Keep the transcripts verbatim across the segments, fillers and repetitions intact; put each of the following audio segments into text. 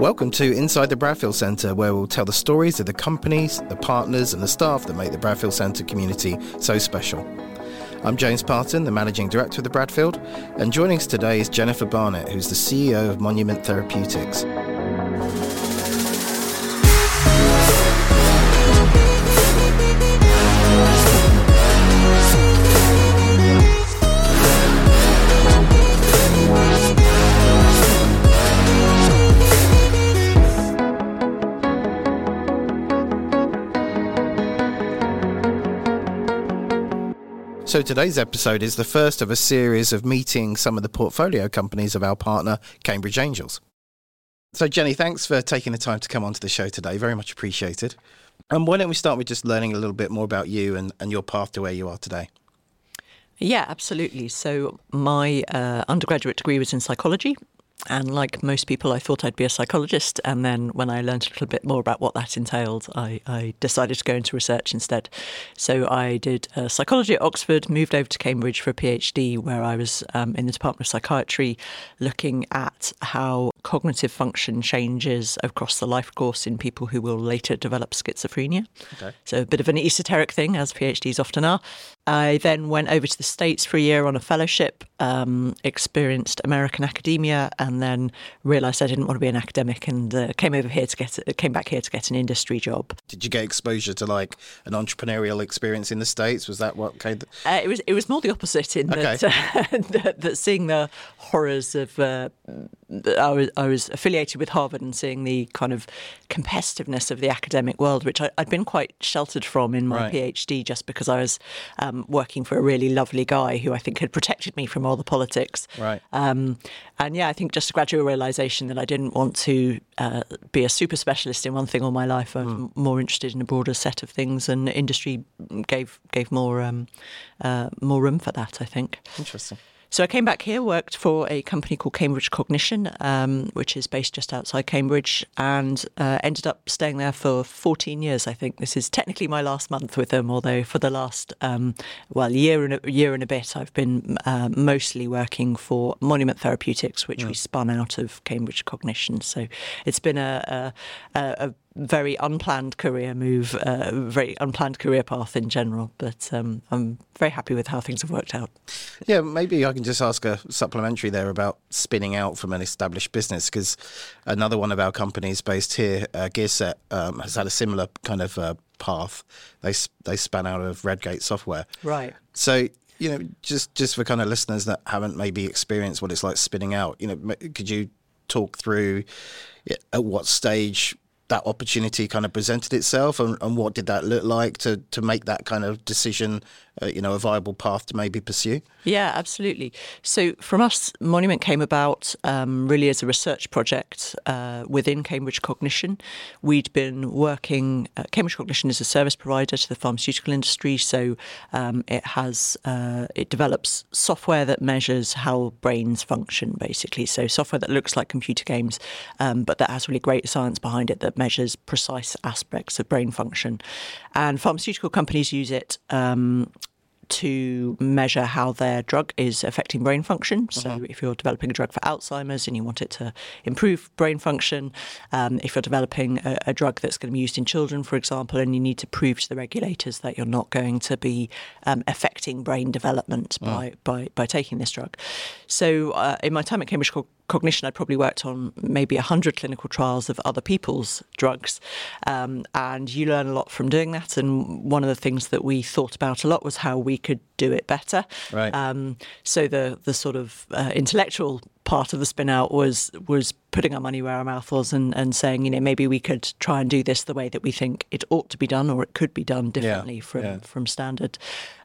Welcome to Inside the Bradfield Centre, where we'll tell the stories of the companies, the partners and the staff that make the Bradfield Centre community so special. I'm James Parton, the Managing Director of the Bradfield, and joining us today is Jennifer Barnett, who's the C E O of Monument Therapeutics. So today's episode is the first of a series of meeting some of the portfolio companies of our partner, Cambridge Angels. So Jenny, thanks for taking the time to come onto the show today. Very much appreciated. And why don't we start with just learning a little bit more about you and, and your path to where you are today? Yeah, absolutely. So my uh, undergraduate degree was in psychology. And like most people, I thought I'd be a psychologist. And then when I learned a little bit more about what that entailed, I, I decided to go into research instead. So I did uh, psychology at Oxford, moved over to Cambridge for a PhD, where I was um, in the Department of Psychiatry, looking at how cognitive function changes across the life course in people who will later develop schizophrenia. Okay. So a bit of an esoteric thing, as PhDs often are. I then went over to the States for a year on a fellowship, um, experienced American academia, and then realised I didn't want to be an academic, and uh, came over here to get came back here to get an industry job. Did you get exposure to like an entrepreneurial experience in the States? Was that what kind of... uh, it was? It was more the opposite in okay. that, uh, that that seeing the horrors of. Uh, I was I was affiliated with Harvard and seeing the kind of competitiveness of the academic world, which I, I'd been quite sheltered from in my right. PhD, just because I was. Um, Um, working for a really lovely guy who I think had protected me from all the politics. Right. Um, and yeah, I think just a gradual realisation that I didn't want to uh, be a super specialist in one thing all my life. I was mm. more interested in a broader set of things, and industry gave gave more um, uh, more room for that, I think. Interesting. So I came back here, worked for a company called Cambridge Cognition, um, which is based just outside Cambridge, and uh, ended up staying there for fourteen years, I think. This is technically my last month with them, although for the last, um, well, year and a, year and a bit, I've been uh, mostly working for Monument Therapeutics, which yeah. we spun out of Cambridge Cognition. So it's been a... a, a, a very unplanned career move, uh, very unplanned career path in general, but um, I'm very happy with how things have worked out. Yeah, maybe I can just ask a supplementary there about spinning out from an established business, because another one of our companies based here, uh, Gearset, um, has had a similar kind of uh, path. They they span out of Redgate Software. Right. So, you know, just, just for kind of listeners that haven't maybe experienced what it's like spinning out, you know, could you talk through at what stage that opportunity kind of presented itself, and, and what did that look like to to make that kind of decision, uh, you know, a viable path to maybe pursue? Yeah, absolutely. So from us, Monument came about um, really as a research project uh, within Cambridge Cognition. We'd been working, uh, Cambridge Cognition is a service provider to the pharmaceutical industry, so um, it has, uh, it develops software that measures how brains function, basically. So software that looks like computer games, um, but that has really great science behind it that measures precise aspects of brain function. And pharmaceutical companies use it um, to measure how their drug is affecting brain function. So mm-hmm. if you're developing a drug for Alzheimer's and you want it to improve brain function, um, if you're developing a, a drug that's going to be used in children, for example, and you need to prove to the regulators that you're not going to be um, affecting brain development mm. by, by, by taking this drug. So uh, in my time at Cambridge Cognition, I probably worked on maybe one hundred clinical trials of other people's drugs. Um, and you learn a lot from doing that. And one of the things that we thought about a lot was how we could do it better. Right. Um, so the the sort of uh, intellectual part of the spin out was was putting our money where our mouth was, and, and saying, you know, maybe we could try and do this the way that we think it ought to be done, or it could be done differently yeah, from, yeah. from standard.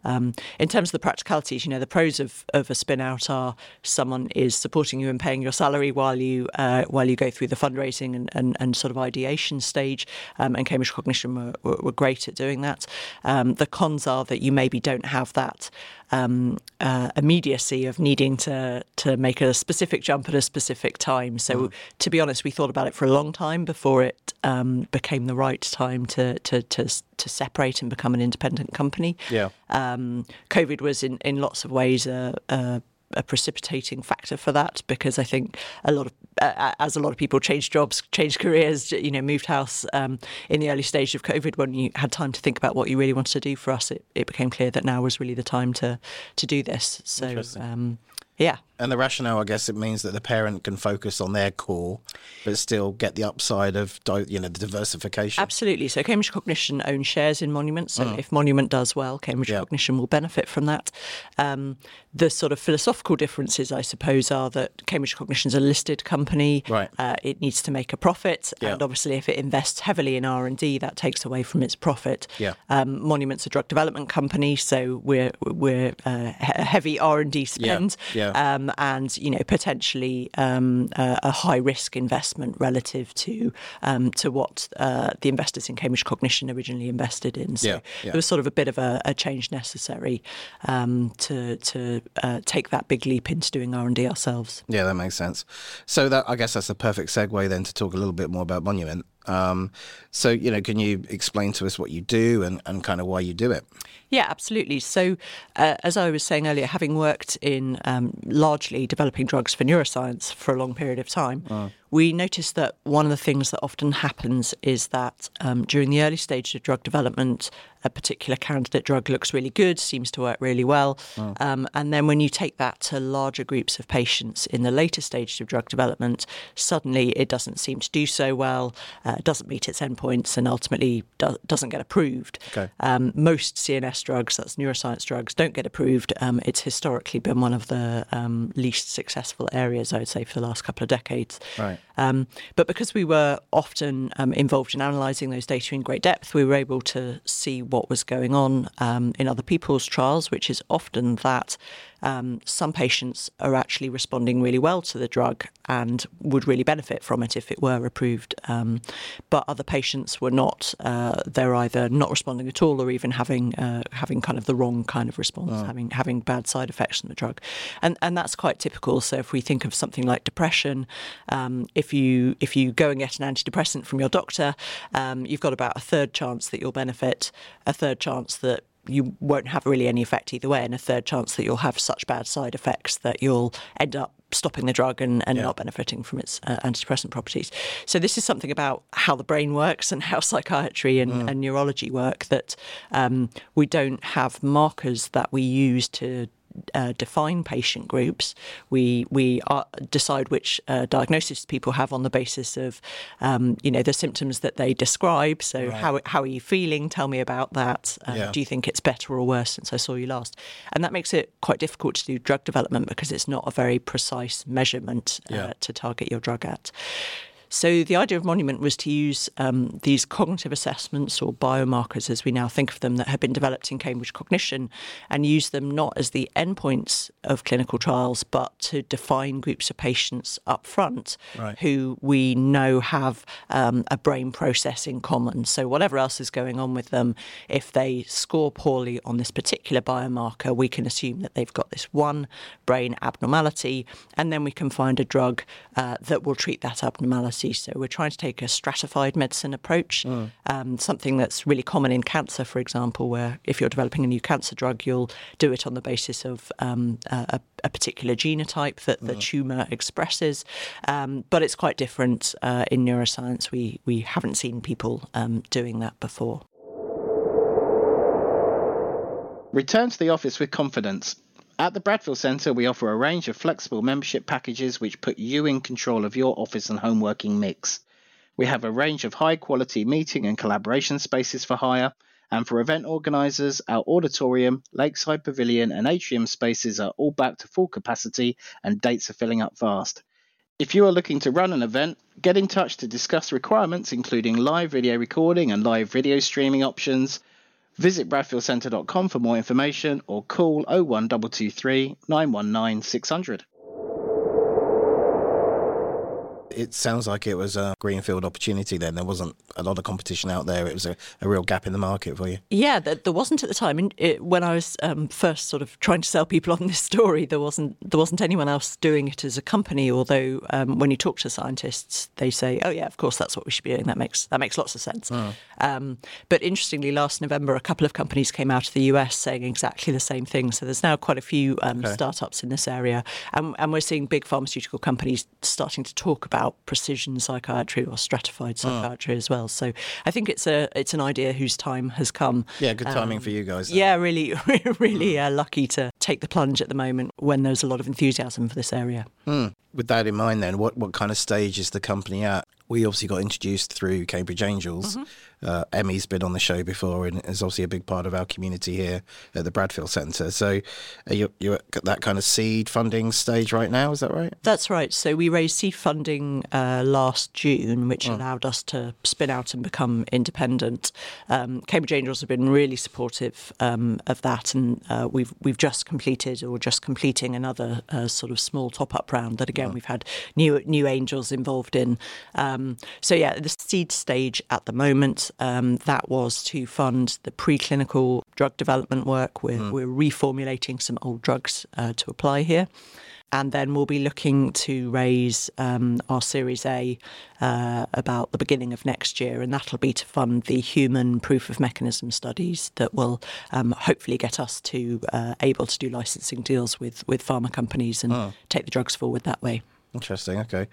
Um, in terms of the practicalities, you know, the pros of, of a spin out are someone is supporting you and paying your salary while you uh, while you go through the fundraising and, and, and sort of ideation stage. Um, and Cambridge Cognition were, were, were great at doing that. Um, the cons are that you maybe don't have that um, uh, immediacy of needing to to make a specific jump at a specific time. So mm. to be honest, we thought about it for a long time before it um, became the right time to, to to to separate and become an independent company. Yeah. Um, COVID was in, in lots of ways a, a a precipitating factor for that, because I think a lot of uh, as a lot of people changed jobs, changed careers, you know, moved house um, in the early stage of COVID, when you had time to think about what you really wanted to do. For us, it, it became clear that now was really the time to to do this. So um, yeah. And the rationale, I guess, it means that the parent can focus on their core, but still get the upside of, you know, the diversification. Absolutely. So Cambridge Cognition owns shares in Monument. So mm. if Monument does well, Cambridge yep. Cognition will benefit from that. Um, the sort of philosophical differences, I suppose, are that Cambridge Cognition is a listed company. Right. Uh, it needs to make a profit. Yep. And obviously, if it invests heavily in R and D, that takes away from its profit. Yep. Um, Monument's a drug development company, so we're we're uh, heavy R and D spend. Yep. Yep. Um, And, you know, potentially um, uh, a high-risk investment relative to um, to what uh, the investors in Cambridge Cognition originally invested in. So yeah, yeah. there was sort of a bit of a, a change necessary um, to to uh, take that big leap into doing R and D ourselves. Yeah, that makes sense. So that, I guess that's a perfect segue then to talk a little bit more about Monument. Um, so, you know, can you explain to us what you do and, and kind of why you do it? Yeah, absolutely. So, uh, as I was saying earlier, having worked in um, largely developing drugs for neuroscience for a long period of time, oh. we noticed that one of the things that often happens is that um, during the early stage of drug development, a particular candidate drug looks really good, seems to work really well. Mm. Um, and then when you take that to larger groups of patients in the later stages of drug development, suddenly it doesn't seem to do so well, uh, doesn't meet its endpoints, and ultimately do- doesn't get approved. Okay. Um, most C N S drugs, that's neuroscience drugs, don't get approved. Um, it's historically been one of the um, least successful areas, I would say, for the last couple of decades. Right. Um, but because we were often um, involved in analysing those data in great depth, we were able to see what was going on um, in other people's trials, which is often that um, some patients are actually responding really well to the drug and would really benefit from it if it were approved. Um, but other patients were not. Uh, they're either not responding at all or even having uh, having kind of the wrong kind of response, oh. having having bad side effects from the drug. And, and that's quite typical. So if we think of something like depression, um, if If you if you go and get an antidepressant from your doctor, um, you've got about a third chance that you'll benefit, a third chance that you won't have really any effect either way, and a third chance that you'll have such bad side effects that you'll end up stopping the drug and, and yeah. not benefiting from its uh, antidepressant properties. So this is something about how the brain works and how psychiatry and, mm. and neurology work, that um, we don't have markers that we use to Uh, define patient groups. We we are, decide which uh, diagnosis people have on the basis of, um, you know, the symptoms that they describe. So right. how how are you feeling? Tell me about that. Um, yeah. Do you think it's better or worse since I saw you last? And that makes it quite difficult to do drug development because it's not a very precise measurement uh, yeah. to target your drug at. So the idea of Monument was to use um, these cognitive assessments, or biomarkers as we now think of them, that have been developed in Cambridge Cognition, and use them not as the endpoints of clinical trials, but to define groups of patients up front right. who we know have um, a brain process in common. So whatever else is going on with them, if they score poorly on this particular biomarker, we can assume that they've got this one brain abnormality, and then we can find a drug uh, that will treat that abnormality. So we're trying to take a stratified medicine approach, mm. um, something that's really common in cancer, for example, where if you're developing a new cancer drug, you'll do it on the basis of um, a, a particular genotype that the mm. tumour expresses. Um, but it's quite different uh, in neuroscience. We, we haven't seen people um, doing that before. Return to the office with confidence. At the Bradfield Centre, we offer a range of flexible membership packages which put you in control of your office and home working mix. We have a range of high-quality meeting and collaboration spaces for hire, and for event organisers, our auditorium, lakeside pavilion and atrium spaces are all back to full capacity and dates are filling up fast. If you are looking to run an event, get in touch to discuss requirements including live video recording and live video streaming options. Visit bradfield centre dot com for more information or call oh one two two three nine one nine six hundred. It sounds like it was a greenfield opportunity then. There wasn't a lot of competition out there. It was a, a real gap in the market for you. Yeah, there, there wasn't at the time. And it, when I was um, first sort of trying to sell people on this story, there wasn't there wasn't anyone else doing it as a company, although um, when you talk to scientists, they say, oh yeah, of course, that's what we should be doing. That makes, that makes lots of sense. Oh. Um, but interestingly, last November, a couple of companies came out of the U S saying exactly the same thing. So there's now quite a few um, okay. startups in this area. And, and we're seeing big pharmaceutical companies starting to talk about precision psychiatry or stratified psychiatry oh. as well. So I think it's a it's an idea whose time has come. Yeah, good timing um, for you guys. Though. Yeah, really, really uh, lucky to take the plunge at the moment when there's a lot of enthusiasm for this area. Mm. With that in mind then, what, what kind of stage is the company at? We obviously got introduced through Cambridge Angels. Mm-hmm. Uh, Emmy's been on the show before and is obviously a big part of our community here at the Bradfield Centre. So are you, you're at that kind of seed funding stage right now, is that right? That's right. So we raised seed funding uh, last June, which oh. allowed us to spin out and become independent. Um, Cambridge Angels have been really supportive um, of that, and uh, we've we've just completed or just completing another uh, sort of small top-up round that, again, oh. we've had new, new angels involved in. Um, Um, so, yeah, the seed stage at the moment, um, that was to fund the preclinical drug development work. We're, mm. we're reformulating some old drugs uh, to apply here. And then we'll be looking to raise um, our Series A uh, about the beginning of next year, and that'll be to fund the human proof of mechanism studies that will um, hopefully get us to uh, able to do licensing deals with, with pharma companies and oh. take the drugs forward that way. Interesting. Okay,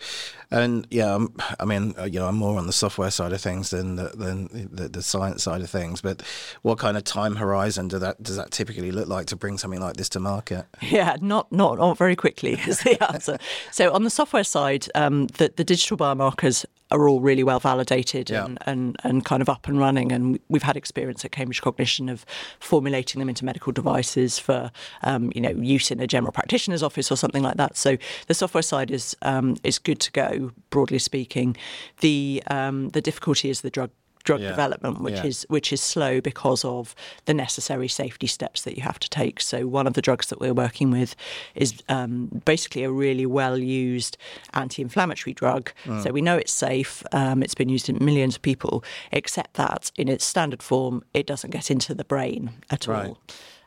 and yeah, I'm, I mean, you know, I'm more on the software side of things than the, than the, the science side of things. But what kind of time horizon do that does that typically look like to bring something like this to market? Yeah, not not, not very quickly is the answer. So on the software side, um, the the digital biomarkers are all really well validated yeah. and, and, and kind of up and running. And we've had experience at Cambridge Cognition of formulating them into medical devices for, um, you know, use in a general practitioner's office or something like that. So the software side is um, is good to go, broadly speaking. The um, the difficulty is the drug drug yeah. development, which yeah. is which is slow because of the necessary safety steps that you have to take. So one of the drugs that we're working with is um, basically a really well-used anti-inflammatory drug. Mm. So we know it's safe. Um, it's been used in millions of people, except that in its standard form, it doesn't get into the brain at right. all.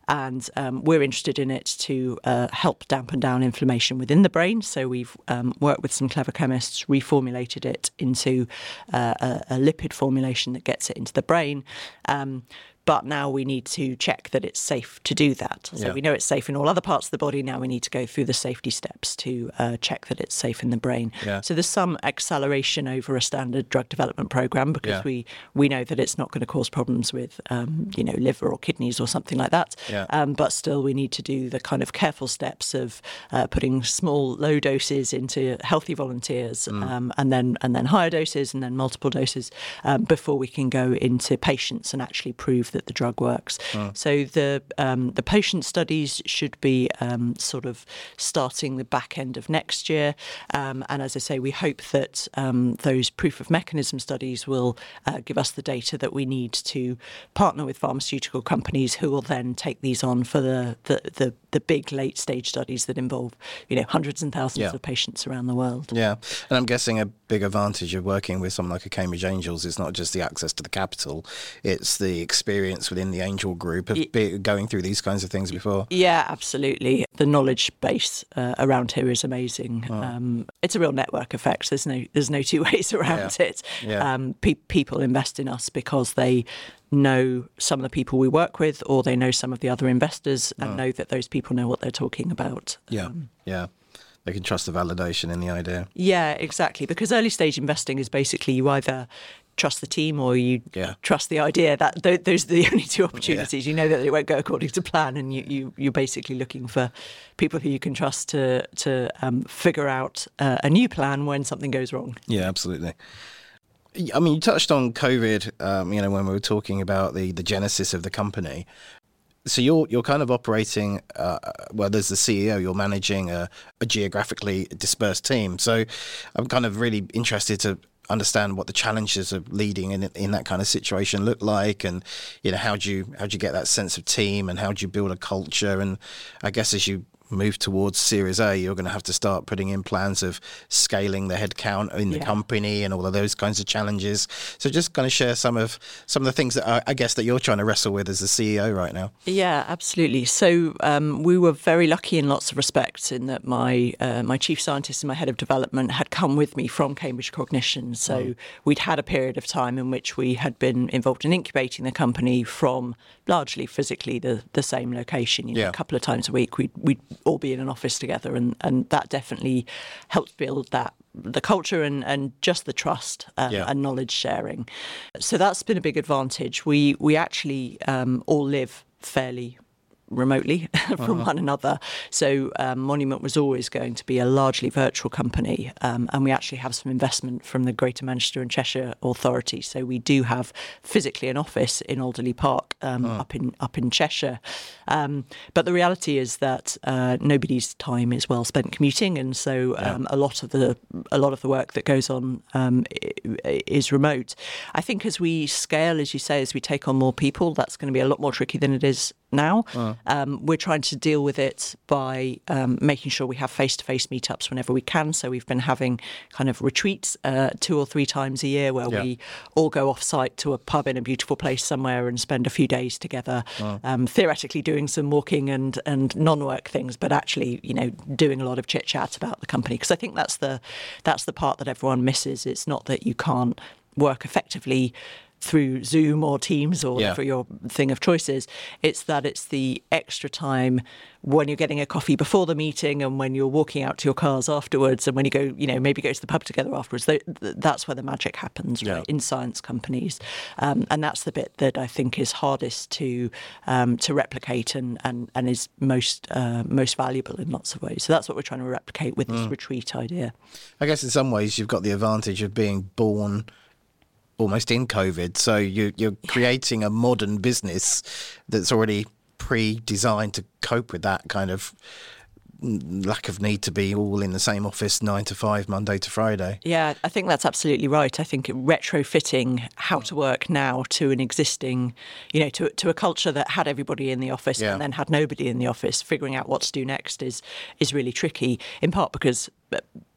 And um, we're interested in it to uh, help dampen down inflammation within the brain. So we've um, worked with some clever chemists, reformulated it into uh, a, a lipid formulation that gets it into the brain. Um, But now we need to check that it's safe to do that. So yeah. we know it's safe in all other parts of the body. Now we need to go through the safety steps to uh, check that it's safe in the brain. Yeah. So there's some acceleration over a standard drug development program because yeah. we, we know that it's not going to cause problems with, um, you know, liver or kidneys or something like that. Yeah. Um, but still we need to do the kind of careful steps of uh, putting small, low doses into healthy volunteers mm. um, and then and then higher doses and then multiple doses um, before we can go into patients and actually prove that the drug works. Oh. So the um, the patient studies should be um, sort of starting the back end of next year. Um, and as I say, we hope that um, those proof of mechanism studies will uh, give us the data that we need to partner with pharmaceutical companies who will then take these on for the the, the, the big late stage studies that involve, you know, hundreds and thousands yeah. of patients around the world. Yeah. And I'm guessing a big advantage of working with someone like a Cambridge Angels is not just the access to the capital, it's the experience within the angel group of be going through these kinds of things before. Yeah, absolutely. The knowledge base uh, around here is amazing. Oh. Um, it's a real network effect. There's no there's no two ways around yeah. it. Yeah. Um, pe- people invest in us because they know some of the people we work with, or they know some of the other investors and oh. know that those people know what they're talking about. Yeah, um, yeah. They can trust the validation in the idea. Yeah, exactly. Because early stage investing is basically you either trust the team or you yeah. trust the idea. That th- Those are the only two opportunities. Yeah. You know that it won't go according to plan, and you, you, you're basically looking for people who you can trust to, to um, figure out uh, a new plan when something goes wrong. Yeah, absolutely. I mean, you touched on COVID, um, you know, when we were talking about the, the genesis of the company. So you're you're kind of operating, uh, well, there's the C E O, you're managing a, a geographically dispersed team. So I'm kind of really interested to understand what the challenges of leading in in that kind of situation look like, and, you know, how do you how do you get that sense of team, and how do you build a culture? And I guess as you move towards Series A, you're going to have to start putting in plans of scaling the headcount in the yeah. company and all of those kinds of challenges. So just kind of share some of some of the things that I, I guess that you're trying to wrestle with as the C E O right now. Yeah, absolutely. So um, we were very lucky in lots of respects in that my uh, my chief scientist and my head of development had come with me from Cambridge Cognition. So mm. we'd had a period of time in which we had been involved in incubating the company from largely physically the, the same location. You know, yeah. a couple of times a week we'd, we'd all be in an office together, and, and that definitely helped build that the culture and, and just the trust um, yeah. and knowledge sharing. So that's been a big advantage. We we actually um, all live fairly remotely from uh-huh. one another. So um, Monument was always going to be a largely virtual company, um, and we actually have some investment from the Greater Manchester and Cheshire Authority. So we do have physically an office in Alderley Park um, uh-huh. up in up in Cheshire. Um, but the reality is that uh, nobody's time is well spent commuting, and so um, yeah. a lot of the a lot of the work that goes on um, is remote. I think as we scale, as you say, as we take on more people, that's going to be a lot more tricky than it is now. Uh-huh. Um, we're trying to deal with it by um, making sure we have face-to-face meetups whenever we can. So we've been having kind of retreats uh, two or three times a year where yeah. we all go off-site to a pub in a beautiful place somewhere and spend a few days together, oh. um, theoretically doing some walking and, and non-work things, but actually, you know, doing a lot of chit-chat about the company. Because I think that's the that's the part that everyone misses. It's not that you can't work effectively through Zoom or Teams or yeah. for your thing of choices. It's that it's the extra time when you're getting a coffee before the meeting and when you're walking out to your cars afterwards and when you go, you know, maybe go to the pub together afterwards. That's where the magic happens, right? yeah. in science companies. Um, and that's the bit that I think is hardest to um, to replicate and, and, and is most uh, most valuable in lots of ways. So that's what we're trying to replicate with mm. this retreat idea. I guess in some ways you've got the advantage of being born almost in COVID. So you, you're creating a modern business that's already pre-designed to cope with that kind of lack of need to be all in the same office nine to five, Monday to Friday. Yeah, I think that's absolutely right. I think retrofitting how to work now to an existing, you know, to to a culture that had everybody in the office yeah. and then had nobody in the office, figuring out what to do next is is really tricky, in part because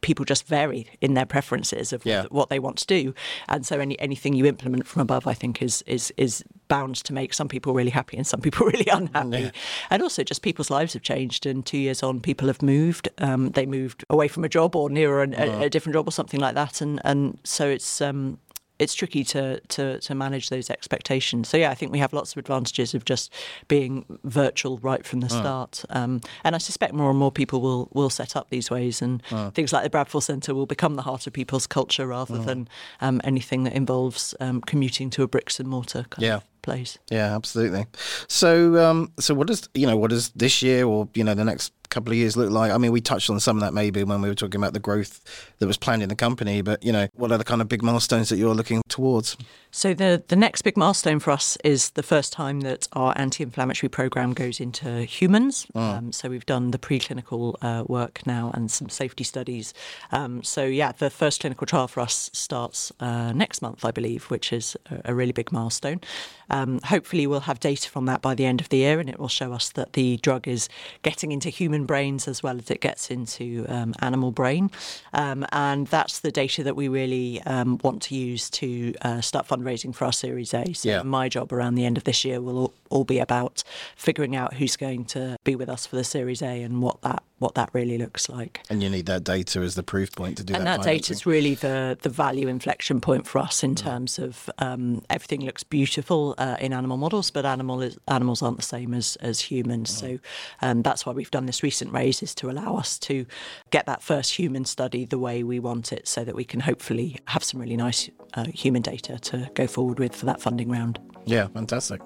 people just vary in their preferences of yeah. what they want to do. And so any anything you implement from above, I think, is is is bound to make some people really happy and some people really unhappy. Yeah. And also just people's lives have changed. And two years on, people have moved. Um, they moved away from a job or nearer an, uh-huh. a, a different job or something like that. And, and so it's... Um, it's tricky to, to, to manage those expectations. So, yeah, I think we have lots of advantages of just being virtual right from the uh. start. Um, and I suspect more and more people will, will set up these ways, and uh. things like the Bradfield Centre will become the heart of people's culture rather uh. than um, anything that involves um, commuting to a bricks and mortar kind yeah. of place. Yeah, absolutely. So, um, so what does, you know, what does this year or, you know, the next couple of years look like? I mean, we touched on some of that maybe when we were talking about the growth that was planned in the company, but, you know, what are the kind of big milestones that you're looking towards? So the, the next big milestone for us is the first time that our anti-inflammatory program goes into humans. Oh. Um, so we've done the preclinical uh, work now and some safety studies. Um, so, yeah, the first clinical trial for us starts uh, next month, I believe, which is a, a really big milestone. Um, hopefully we'll have data from that by the end of the year, and it will show us that the drug is getting into human brains as well as it gets into um, animal brain, um, and that's the data that we really um, want to use to uh, start fundraising for our Series A. So yeah. my job around the end of this year will all, all be about figuring out who's going to be with us for the Series A and what that what that really looks like. And you need that data as the proof point to do and that. And that data is really the, the value inflection point for us in yeah. terms of um, everything looks beautiful uh, in animal models, but animal is, animals aren't the same as, as humans. Yeah. So um, that's why we've done this recent raise, is to allow us to get that first human study the way we want it, so that we can hopefully have some really nice uh, human data to go forward with for that funding round. Yeah, fantastic.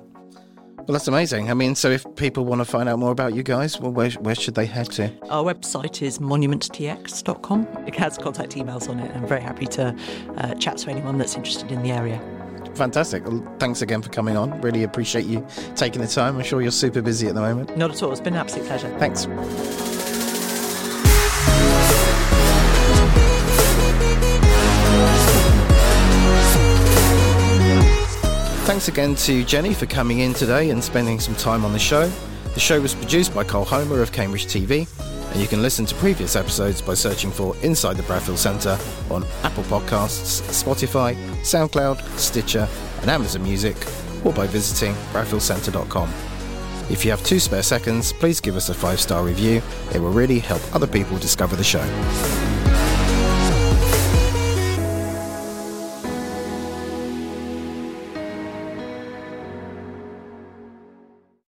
Well, that's amazing. I mean, so if people want to find out more about you guys, well, where, where should they head to? Our website is monument t x dot com. It has contact emails on it. I'm very happy to uh, chat to anyone that's interested in the area. Fantastic. Well, thanks again for coming on. Really appreciate you taking the time. I'm sure you're super busy at the moment. Not at all. It's been an absolute pleasure. Thanks. Thanks again to Jenny for coming in today and spending some time on the show. The show was produced by Cole Homer of Cambridge T V, and you can listen to previous episodes by searching for Inside the Bradfield Centre on Apple Podcasts, Spotify, SoundCloud, Stitcher and Amazon Music, or by visiting bradfield centre dot com. If you have two spare seconds, please give us a five-star review. It will really help other people discover the show.